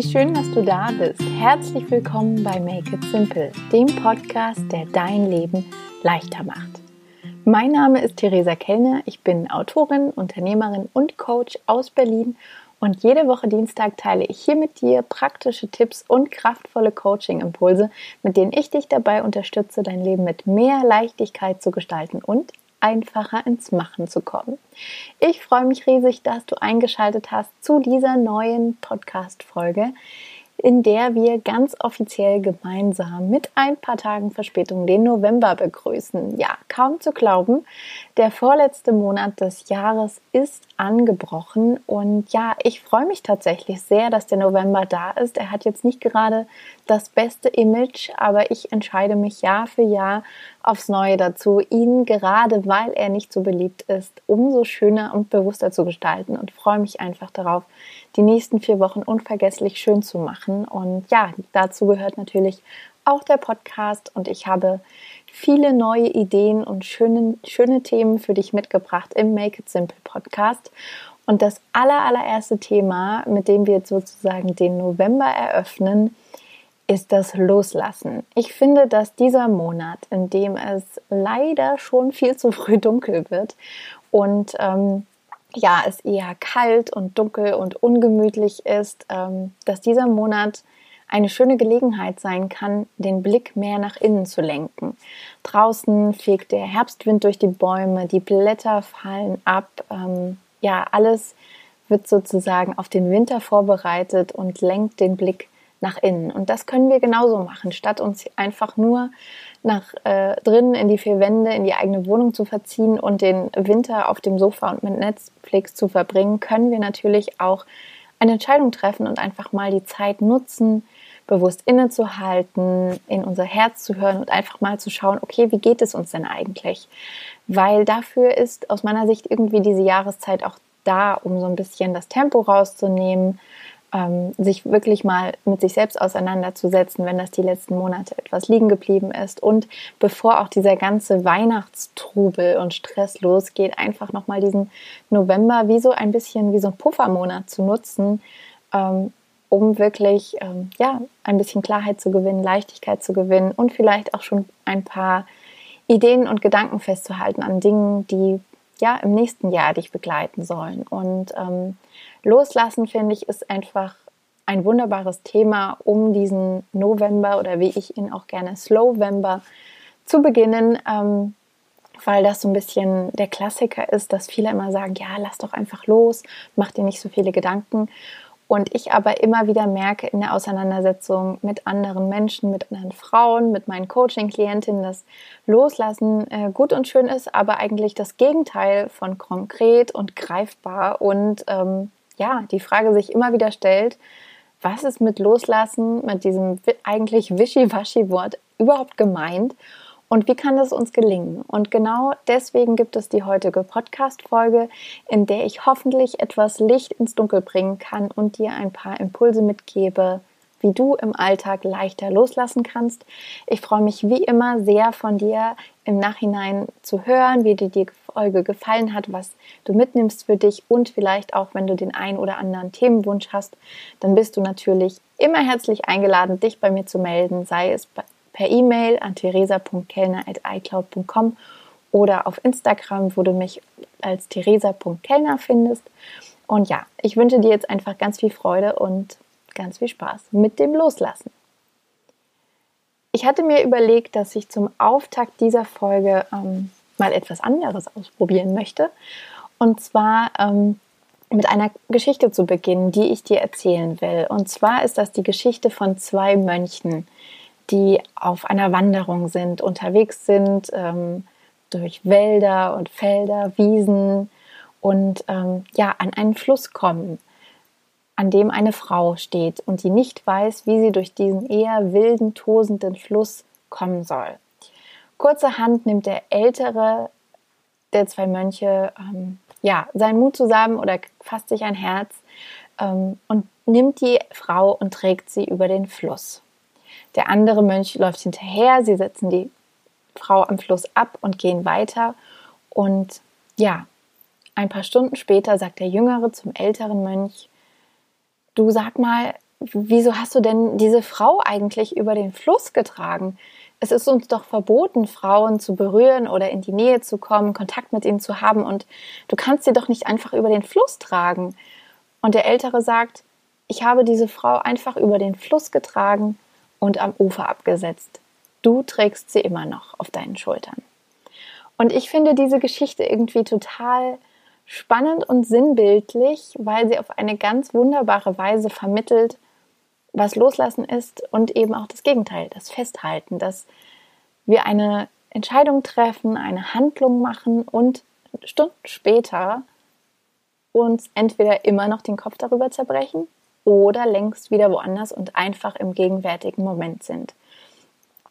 Wie schön, dass du da bist. Herzlich willkommen bei Make It Simple, dem Podcast, der dein Leben leichter macht. Mein Name ist Theresa Kellner, ich bin Autorin, Unternehmerin und Coach aus Berlin und jede Woche Dienstag teile ich hier mit dir praktische Tipps und kraftvolle Coaching-Impulse, mit denen ich dich dabei unterstütze, dein Leben mit mehr Leichtigkeit zu gestalten und einfacher ins Machen zu kommen. Ich freue mich riesig, dass du eingeschaltet hast zu dieser neuen Podcast-Folge, in der wir ganz offiziell gemeinsam mit ein paar Tagen Verspätung den November begrüßen. Ja, kaum zu glauben, der vorletzte Monat des Jahres ist angebrochen und ja, ich freue mich tatsächlich sehr, dass der November da ist. Er hat jetzt nicht gerade das beste Image, aber ich entscheide mich Jahr für Jahr aufs Neue dazu, ihn, gerade weil er nicht so beliebt ist, umso schöner und bewusster zu gestalten und freue mich einfach darauf, die nächsten 4 Wochen unvergesslich schön zu machen. Und ja, dazu gehört natürlich auch der Podcast und ich habe viele neue Ideen und schöne Themen für dich mitgebracht im Make It Simple Podcast. Und das allererste Thema, mit dem wir jetzt sozusagen den November eröffnen, ist das Loslassen. Ich finde, dass dieser Monat, in dem es leider schon viel zu früh dunkel wird und es eher kalt und dunkel und ungemütlich ist, dass dieser Monat eine schöne Gelegenheit sein kann, den Blick mehr nach innen zu lenken. Draußen fegt der Herbstwind durch die Bäume, die Blätter fallen ab, alles wird sozusagen auf den Winter vorbereitet und lenkt den Blick nach innen. Und das können wir genauso machen, statt uns einfach nur nach drinnen in die 4 Wände, in die eigene Wohnung zu verziehen und den Winter auf dem Sofa und mit Netflix zu verbringen, können wir natürlich auch eine Entscheidung treffen und einfach mal die Zeit nutzen, bewusst innezuhalten, in unser Herz zu hören und einfach mal zu schauen, okay, wie geht es uns denn eigentlich? Weil dafür ist aus meiner Sicht irgendwie diese Jahreszeit auch da, um so ein bisschen das Tempo rauszunehmen, sich wirklich mal mit sich selbst auseinanderzusetzen, wenn das die letzten Monate etwas liegen geblieben ist und bevor auch dieser ganze Weihnachtstrubel und Stress losgeht, einfach nochmal diesen November wie so ein Puffermonat zu nutzen, um wirklich ein bisschen Klarheit zu gewinnen, Leichtigkeit zu gewinnen und vielleicht auch schon ein paar Ideen und Gedanken festzuhalten an Dingen, die im nächsten Jahr dich begleiten sollen. Und Loslassen, finde ich, ist einfach ein wunderbares Thema, um diesen November oder wie ich ihn auch gerne Slowember zu beginnen, weil das so ein bisschen der Klassiker ist, dass viele immer sagen, ja, lass doch einfach los, mach dir nicht so viele Gedanken. Und ich aber immer wieder merke in der Auseinandersetzung mit anderen Menschen, mit anderen Frauen, mit meinen Coaching-Klientinnen, dass Loslassen gut und schön ist, aber eigentlich das Gegenteil von konkret und greifbar. Und die Frage sich immer wieder stellt, was ist mit Loslassen, mit diesem eigentlich Wischiwaschi-Wort überhaupt gemeint? Und wie kann das uns gelingen? Und genau deswegen gibt es die heutige Podcast-Folge, in der ich hoffentlich etwas Licht ins Dunkel bringen kann und dir ein paar Impulse mitgebe, wie du im Alltag leichter loslassen kannst. Ich freue mich wie immer sehr, von dir im Nachhinein zu hören, wie dir die Folge gefallen hat, was du mitnimmst für dich und vielleicht auch, wenn du den einen oder anderen Themenwunsch hast, dann bist du natürlich immer herzlich eingeladen, dich bei mir zu melden, sei es per E-Mail an theresa.kellner@icloud.com oder auf Instagram, wo du mich als theresa.kellner findest. Und ja, ich wünsche dir jetzt einfach ganz viel Freude und ganz viel Spaß mit dem Loslassen. Ich hatte mir überlegt, dass ich zum Auftakt dieser Folge mal etwas anderes ausprobieren möchte. Und zwar mit einer Geschichte zu beginnen, die ich dir erzählen will. Und zwar ist das die Geschichte von 2 Mönchen, die auf einer Wanderung sind, unterwegs sind, durch Wälder und Felder, Wiesen und an einen Fluss kommen, an dem eine Frau steht und die nicht weiß, wie sie durch diesen eher wilden, tosenden Fluss kommen soll. Kurzerhand nimmt der ältere der 2 Mönche seinen Mut zusammen oder fasst sich ein Herz und nimmt die Frau und trägt sie über den Fluss. Der andere Mönch läuft hinterher, sie setzen die Frau am Fluss ab und gehen weiter. Und ja, ein paar Stunden später sagt der Jüngere zum älteren Mönch, du, sag mal, wieso hast du denn diese Frau eigentlich über den Fluss getragen? Es ist uns doch verboten, Frauen zu berühren oder in die Nähe zu kommen, Kontakt mit ihnen zu haben, und du kannst sie doch nicht einfach über den Fluss tragen. Und der Ältere sagt, ich habe diese Frau einfach über den Fluss getragen und am Ufer abgesetzt. Du trägst sie immer noch auf deinen Schultern. Und ich finde diese Geschichte irgendwie total spannend und sinnbildlich, weil sie auf eine ganz wunderbare Weise vermittelt, was Loslassen ist und eben auch das Gegenteil, das Festhalten, dass wir eine Entscheidung treffen, eine Handlung machen und Stunden später uns entweder immer noch den Kopf darüber zerbrechen oder längst wieder woanders und einfach im gegenwärtigen Moment sind.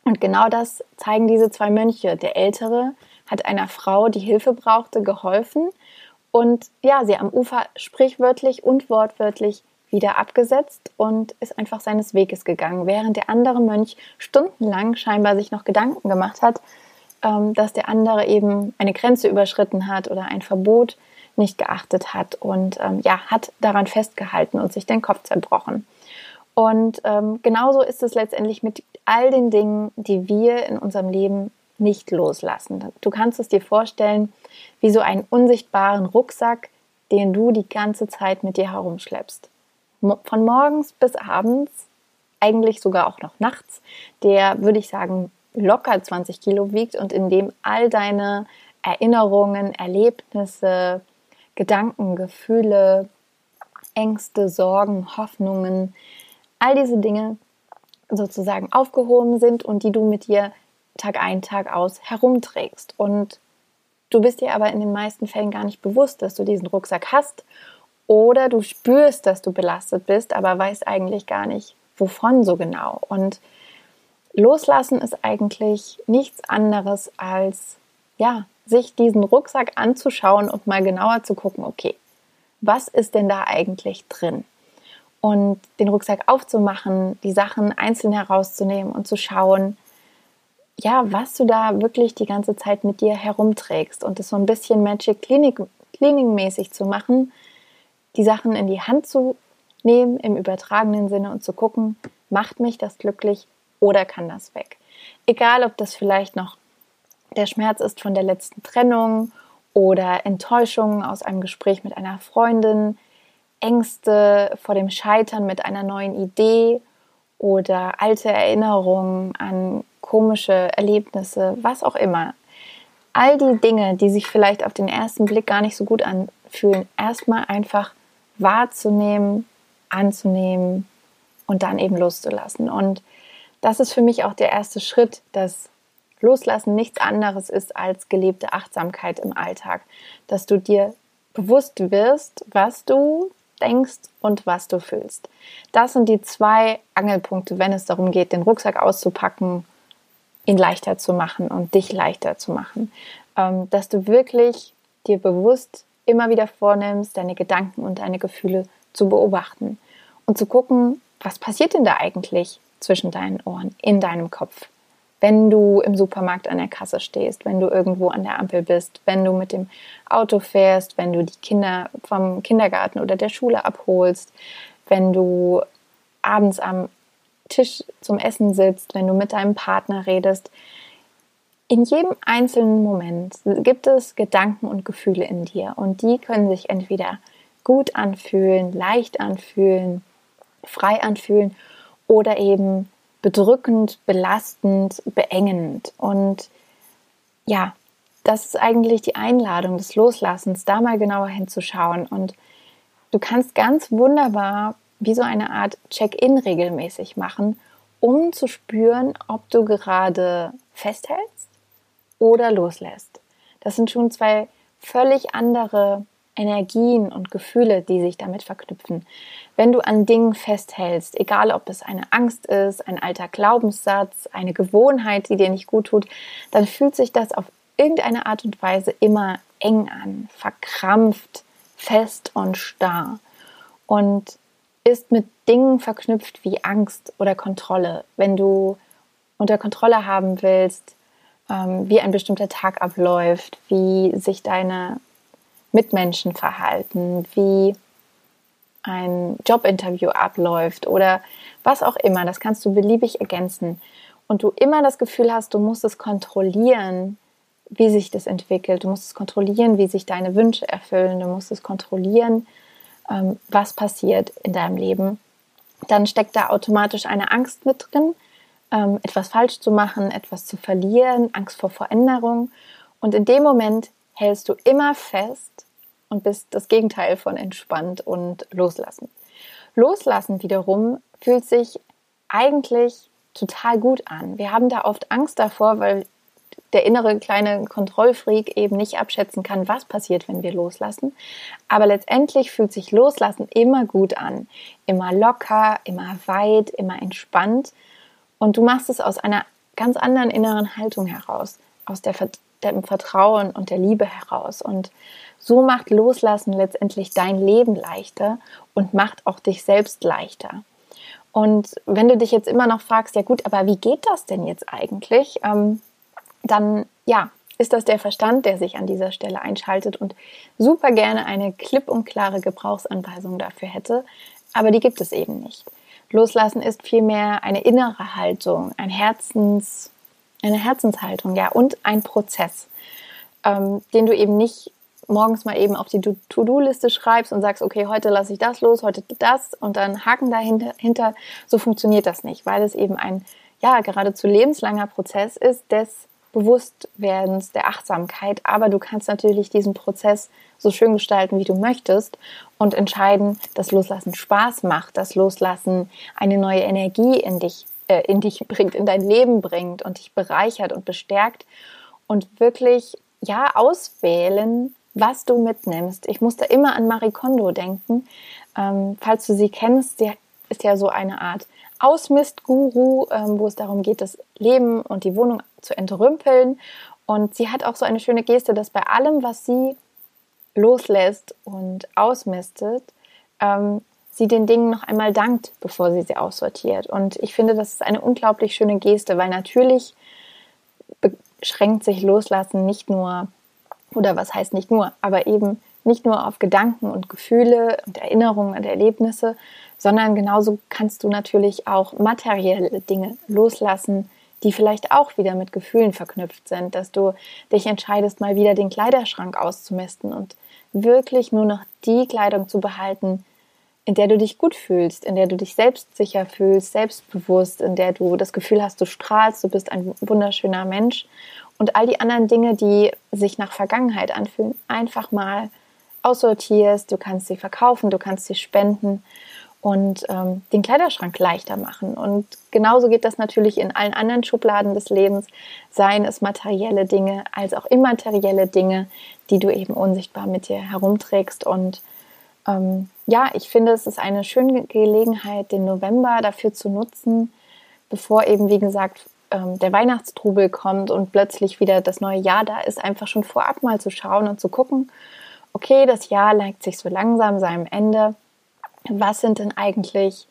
Und genau das zeigen diese zwei Mönche. Der Ältere hat einer Frau, die Hilfe brauchte, geholfen und ja, sie am Ufer sprichwörtlich und wortwörtlich wieder abgesetzt und ist einfach seines Weges gegangen, während der andere Mönch stundenlang scheinbar sich noch Gedanken gemacht hat, dass der andere eben eine Grenze überschritten hat oder ein Verbot nicht geachtet hat und ja, hat daran festgehalten und sich den Kopf zerbrochen. Und genauso ist es letztendlich mit all den Dingen, die wir in unserem Leben nicht loslassen. Du kannst es dir vorstellen wie so einen unsichtbaren Rucksack, den du die ganze Zeit mit dir herumschleppst. Von morgens bis abends, eigentlich sogar auch noch nachts, der, würde ich sagen, locker 20 Kilo wiegt und in dem all deine Erinnerungen, Erlebnisse, Gedanken, Gefühle, Ängste, Sorgen, Hoffnungen, all diese Dinge sozusagen aufgehoben sind und die du mit dir Tag ein, Tag aus herumträgst. Und du bist dir aber in den meisten Fällen gar nicht bewusst, dass du diesen Rucksack hast, oder du spürst, dass du belastet bist, aber weißt eigentlich gar nicht, wovon so genau. Und Loslassen ist eigentlich nichts anderes als, ja, sich diesen Rucksack anzuschauen und mal genauer zu gucken, okay, was ist denn da eigentlich drin? Und den Rucksack aufzumachen, die Sachen einzeln herauszunehmen und zu schauen, ja, was du da wirklich die ganze Zeit mit dir herumträgst und das so ein bisschen Magic Cleaning-mäßig zu machen, die Sachen in die Hand zu nehmen im übertragenen Sinne und zu gucken, macht mich das glücklich oder kann das weg? Egal, ob das vielleicht noch der Schmerz ist von der letzten Trennung oder Enttäuschungen aus einem Gespräch mit einer Freundin, Ängste vor dem Scheitern mit einer neuen Idee oder alte Erinnerungen an komische Erlebnisse, was auch immer. All die Dinge, die sich vielleicht auf den ersten Blick gar nicht so gut anfühlen, erstmal einfach wahrzunehmen, anzunehmen und dann eben loszulassen. Und das ist für mich auch der erste Schritt, dass Loslassen nichts anderes ist als gelebte Achtsamkeit im Alltag, dass du dir bewusst wirst, was du denkst und was du fühlst. Das sind die zwei Angelpunkte, wenn es darum geht, den Rucksack auszupacken, ihn leichter zu machen und dich leichter zu machen. Dass du wirklich dir bewusst immer wieder vornimmst, deine Gedanken und deine Gefühle zu beobachten und zu gucken, was passiert denn da eigentlich zwischen deinen Ohren, in deinem Kopf. Wenn du im Supermarkt an der Kasse stehst, wenn du irgendwo an der Ampel bist, wenn du mit dem Auto fährst, wenn du die Kinder vom Kindergarten oder der Schule abholst, wenn du abends am Tisch zum Essen sitzt, wenn du mit deinem Partner redest. In jedem einzelnen Moment gibt es Gedanken und Gefühle in dir und die können sich entweder gut anfühlen, leicht anfühlen, frei anfühlen oder eben bedrückend, belastend, beengend. Und ja, das ist eigentlich die Einladung des Loslassens, da mal genauer hinzuschauen. Und du kannst ganz wunderbar wie so eine Art Check-in regelmäßig machen, um zu spüren, ob du gerade festhältst oder loslässt. Das sind schon zwei völlig andere Energien und Gefühle, die sich damit verknüpfen. Wenn du an Dingen festhältst, egal ob es eine Angst ist, ein alter Glaubenssatz, eine Gewohnheit, die dir nicht gut tut, dann fühlt sich das auf irgendeine Art und Weise immer eng an, verkrampft, fest und starr und ist mit Dingen verknüpft wie Angst oder Kontrolle. Wenn du unter Kontrolle haben willst, wie ein bestimmter Tag abläuft, wie sich deine Mitmenschen verhalten, wie ein Jobinterview abläuft oder was auch immer, das kannst du beliebig ergänzen und du immer das Gefühl hast, du musst es kontrollieren, wie sich das entwickelt, du musst es kontrollieren, wie sich deine Wünsche erfüllen, du musst es kontrollieren, was passiert in deinem Leben, dann steckt da automatisch eine Angst mit drin, etwas falsch zu machen, etwas zu verlieren, Angst vor Veränderung und in dem Moment hältst du immer fest und bist das Gegenteil von entspannt und loslassen. Loslassen wiederum fühlt sich eigentlich total gut an. Wir haben da oft Angst davor, weil der innere kleine Kontrollfreak eben nicht abschätzen kann, was passiert, wenn wir loslassen. Aber letztendlich fühlt sich Loslassen immer gut an. Immer locker, immer weit, immer entspannt. Und du machst es aus einer ganz anderen inneren Haltung heraus, aus dem Vertrauen und der Liebe heraus. Und so macht Loslassen letztendlich dein Leben leichter und macht auch dich selbst leichter. Und wenn du dich jetzt immer noch fragst, ja gut, aber wie geht das denn jetzt eigentlich? Dann ja, ist das der Verstand, der sich an dieser Stelle einschaltet und super gerne eine klipp und klare Gebrauchsanweisung dafür hätte, aber die gibt es eben nicht. Loslassen ist vielmehr eine innere Haltung, eine Herzenshaltung, ja, und ein Prozess, den du eben nicht morgens mal eben auf die To-Do-Liste schreibst und sagst, okay, heute lasse ich das los, heute das und dann Haken dahinter, so funktioniert das nicht, weil es eben ein, ja, geradezu lebenslanger Prozess ist des Bewusstwerdens, der Achtsamkeit, aber du kannst natürlich diesen Prozess so schön gestalten, wie du möchtest und entscheiden, dass Loslassen Spaß macht, dass Loslassen eine neue Energie in dich bringt, in dein Leben bringt und dich bereichert und bestärkt und wirklich, ja, auswählen, was du mitnimmst. Ich muss da immer an Marie Kondo denken. Falls du sie kennst, sie ist ja so eine Art Ausmistguru, wo es darum geht, das Leben und die Wohnung zu entrümpeln. Und sie hat auch so eine schöne Geste, dass bei allem, was sie loslässt und ausmistet, sie den Dingen noch einmal dankt, bevor sie sie aussortiert. Und ich finde, das ist eine unglaublich schöne Geste, weil natürlich beschränkt sich Loslassen nicht nur, oder was heißt nicht nur, aber eben nicht nur auf Gedanken und Gefühle und Erinnerungen und Erlebnisse, sondern genauso kannst du natürlich auch materielle Dinge loslassen, die vielleicht auch wieder mit Gefühlen verknüpft sind, dass du dich entscheidest, mal wieder den Kleiderschrank auszumisten und wirklich nur noch die Kleidung zu behalten, in der du dich gut fühlst, in der du dich selbstsicher fühlst, selbstbewusst, in der du das Gefühl hast, du strahlst, du bist ein wunderschöner Mensch und all die anderen Dinge, die sich nach Vergangenheit anfühlen, einfach mal aussortierst, du kannst sie verkaufen, du kannst sie spenden und den Kleiderschrank leichter machen. Und genauso geht das natürlich in allen anderen Schubladen des Lebens, seien es materielle Dinge als auch immaterielle Dinge, die du eben unsichtbar mit dir herumträgst und ja, ich finde, es ist eine schöne Gelegenheit, den November dafür zu nutzen, bevor eben, wie gesagt, der Weihnachtstrubel kommt und plötzlich wieder das neue Jahr da ist, einfach schon vorab mal zu schauen und zu gucken, okay, das Jahr neigt sich so langsam seinem Ende. Was sind denn eigentlich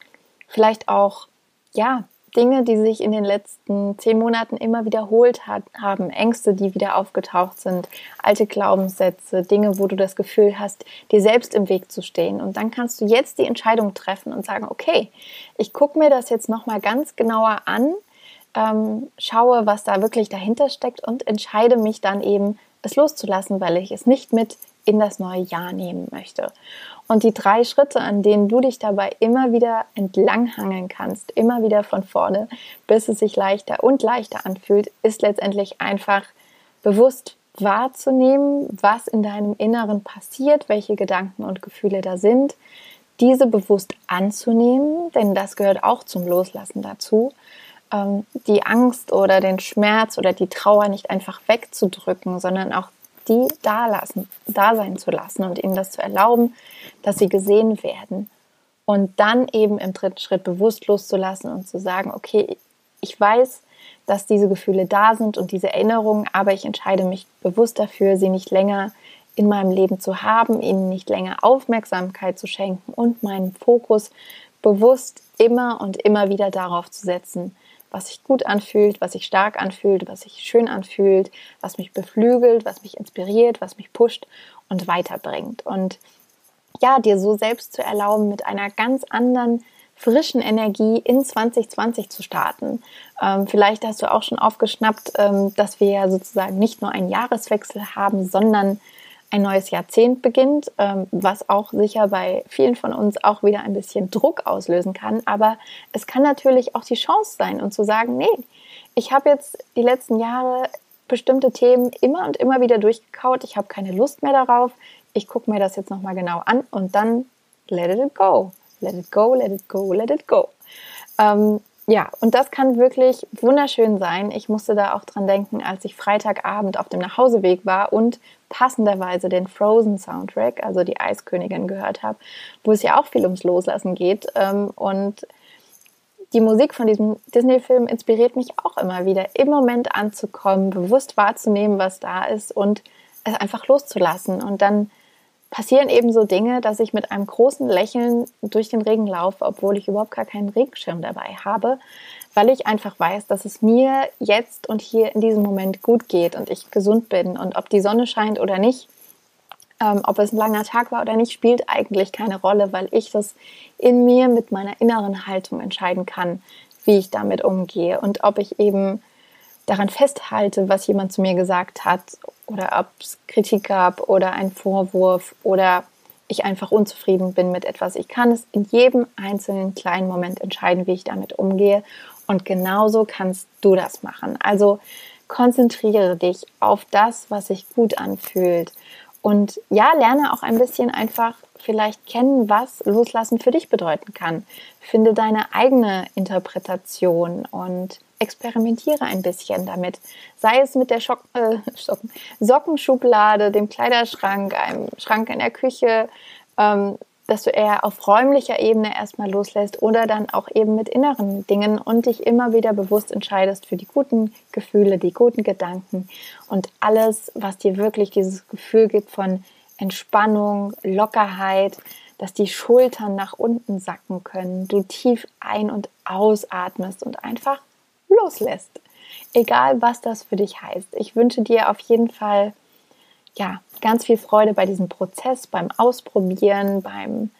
vielleicht auch, ja, Dinge, die sich in den letzten 10 Monaten immer wiederholt haben, Ängste, die wieder aufgetaucht sind, alte Glaubenssätze, Dinge, wo du das Gefühl hast, dir selbst im Weg zu stehen. Und dann kannst du jetzt die Entscheidung treffen und sagen, okay, ich gucke mir das jetzt nochmal ganz genauer an, schaue, was da wirklich dahinter steckt und entscheide mich dann eben, es loszulassen, weil ich es nicht mit in das neue Jahr nehmen möchte. Und die 3 Schritte, an denen du dich dabei immer wieder entlanghangeln kannst, immer wieder von vorne, bis es sich leichter und leichter anfühlt, ist letztendlich einfach bewusst wahrzunehmen, was in deinem Inneren passiert, welche Gedanken und Gefühle da sind, diese bewusst anzunehmen, denn das gehört auch zum Loslassen dazu, die Angst oder den Schmerz oder die Trauer nicht einfach wegzudrücken, sondern auch die da sein zu lassen und ihnen das zu erlauben, dass sie gesehen werden. Und dann eben im 3. Schritt bewusst loszulassen und zu sagen, okay, ich weiß, dass diese Gefühle da sind und diese Erinnerungen, aber ich entscheide mich bewusst dafür, sie nicht länger in meinem Leben zu haben, ihnen nicht länger Aufmerksamkeit zu schenken und meinen Fokus bewusst immer und immer wieder darauf zu setzen, was sich gut anfühlt, was sich stark anfühlt, was sich schön anfühlt, was mich beflügelt, was mich inspiriert, was mich pusht und weiterbringt. Und ja, dir so selbst zu erlauben, mit einer ganz anderen frischen Energie in 2020 zu starten. Vielleicht hast du auch schon aufgeschnappt, dass wir ja sozusagen nicht nur einen Jahreswechsel haben, sondern ein neues Jahrzehnt beginnt, was auch sicher bei vielen von uns auch wieder ein bisschen Druck auslösen kann. Aber es kann natürlich auch die Chance sein, und zu sagen, nee, ich habe jetzt die letzten Jahre bestimmte Themen immer und immer wieder durchgekaut, ich habe keine Lust mehr darauf, ich gucke mir das jetzt nochmal genau an und dann let it go. Let it go, let it go, let it go. Ja, und das kann wirklich wunderschön sein. Ich musste da auch dran denken, als ich Freitagabend auf dem Nachhauseweg war und passenderweise den Frozen-Soundtrack, also die Eiskönigin, gehört habe, wo es ja auch viel ums Loslassen geht. Und die Musik von diesem Disney-Film inspiriert mich auch immer wieder, im Moment anzukommen, bewusst wahrzunehmen, was da ist und es einfach loszulassen. Und dann passieren eben so Dinge, dass ich mit einem großen Lächeln durch den Regen laufe, obwohl ich überhaupt gar keinen Regenschirm dabei habe, weil ich einfach weiß, dass es mir jetzt und hier in diesem Moment gut geht und ich gesund bin. Und ob die Sonne scheint oder nicht, ob es ein langer Tag war oder nicht, spielt eigentlich keine Rolle, weil ich das in mir mit meiner inneren Haltung entscheiden kann, wie ich damit umgehe und ob ich eben daran festhalte, was jemand zu mir gesagt hat, oder ob es Kritik gab oder einen Vorwurf oder ich einfach unzufrieden bin mit etwas. Ich kann es in jedem einzelnen kleinen Moment entscheiden, wie ich damit umgehe, und genauso kannst du das machen. Also konzentriere dich auf das, was sich gut anfühlt, und ja, lerne auch ein bisschen einfach vielleicht kennen, was Loslassen für dich bedeuten kann. Finde deine eigene Interpretation und experimentiere ein bisschen damit. Sei es mit der Sockenschublade, dem Kleiderschrank, einem Schrank in der Küche, dass du eher auf räumlicher Ebene erstmal loslässt oder dann auch eben mit inneren Dingen und dich immer wieder bewusst entscheidest für die guten Gefühle, die guten Gedanken und alles, was dir wirklich dieses Gefühl gibt von Entspannung, Lockerheit, dass die Schultern nach unten sacken können, du tief ein- und ausatmest und einfach loslässt. Egal, was das für dich heißt. Ich wünsche dir auf jeden Fall, ja, ganz viel Freude bei diesem Prozess, beim Ausprobieren, beim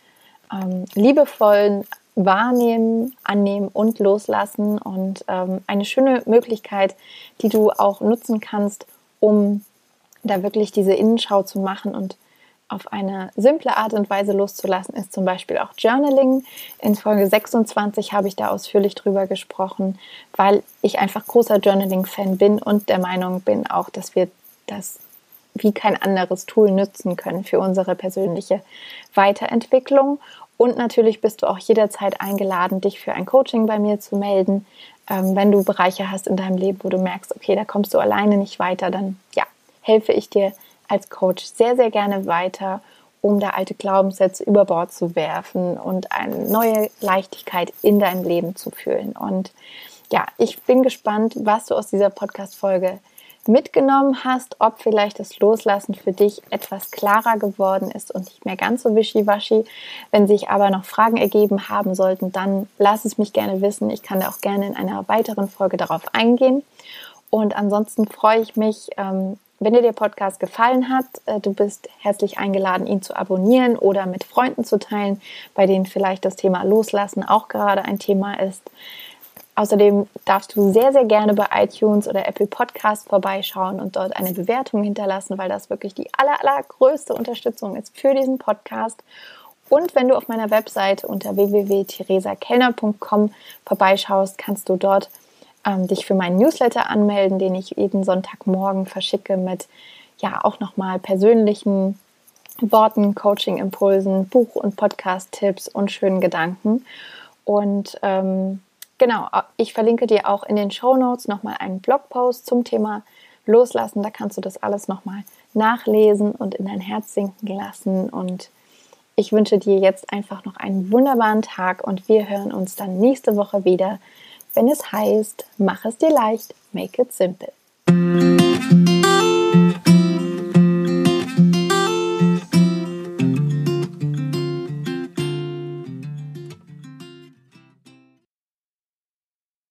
liebevollen Wahrnehmen, Annehmen und Loslassen, und eine schöne Möglichkeit, die du auch nutzen kannst, um da wirklich diese Innenschau zu machen und auf eine simple Art und Weise loszulassen, ist zum Beispiel auch Journaling. In Folge 26 habe ich da ausführlich drüber gesprochen, weil ich einfach großer Journaling-Fan bin und der Meinung bin auch, dass wir das wie kein anderes Tool nutzen können für unsere persönliche Weiterentwicklung. Und natürlich bist du auch jederzeit eingeladen, dich für ein Coaching bei mir zu melden. Wenn du Bereiche hast in deinem Leben, wo du merkst, okay, da kommst du alleine nicht weiter, dann ja, helfe ich dir als Coach sehr, sehr gerne weiter, um da alte Glaubenssätze über Bord zu werfen und eine neue Leichtigkeit in deinem Leben zu fühlen. Und ja, ich bin gespannt, was du aus dieser Podcast-Folge mitgenommen hast, ob vielleicht das Loslassen für dich etwas klarer geworden ist und nicht mehr ganz so wischiwaschi. Wenn sich aber noch Fragen ergeben haben sollten, dann lass es mich gerne wissen. Ich kann da auch gerne in einer weiteren Folge darauf eingehen. Und ansonsten freue ich mich, wenn dir der Podcast gefallen hat, du bist herzlich eingeladen, ihn zu abonnieren oder mit Freunden zu teilen, bei denen vielleicht das Thema Loslassen auch gerade ein Thema ist. Außerdem darfst du sehr, sehr gerne bei iTunes oder Apple Podcasts vorbeischauen und dort eine Bewertung hinterlassen, weil das wirklich die allergrößte Unterstützung ist für diesen Podcast. Und wenn du auf meiner Webseite unter www.theresakellner.com vorbeischaust, kannst du dort dich für meinen Newsletter anmelden, den ich jeden Sonntagmorgen verschicke mit, ja, auch nochmal persönlichen Worten, Coaching-Impulsen, Buch- und Podcast-Tipps und schönen Gedanken. Und genau, ich verlinke dir auch in den Shownotes nochmal einen Blogpost zum Thema Loslassen. Da kannst du das alles nochmal nachlesen und in dein Herz sinken lassen. Und ich wünsche dir jetzt einfach noch einen wunderbaren Tag und wir hören uns dann nächste Woche wieder, wenn es heißt, mach es dir leicht, make it simple.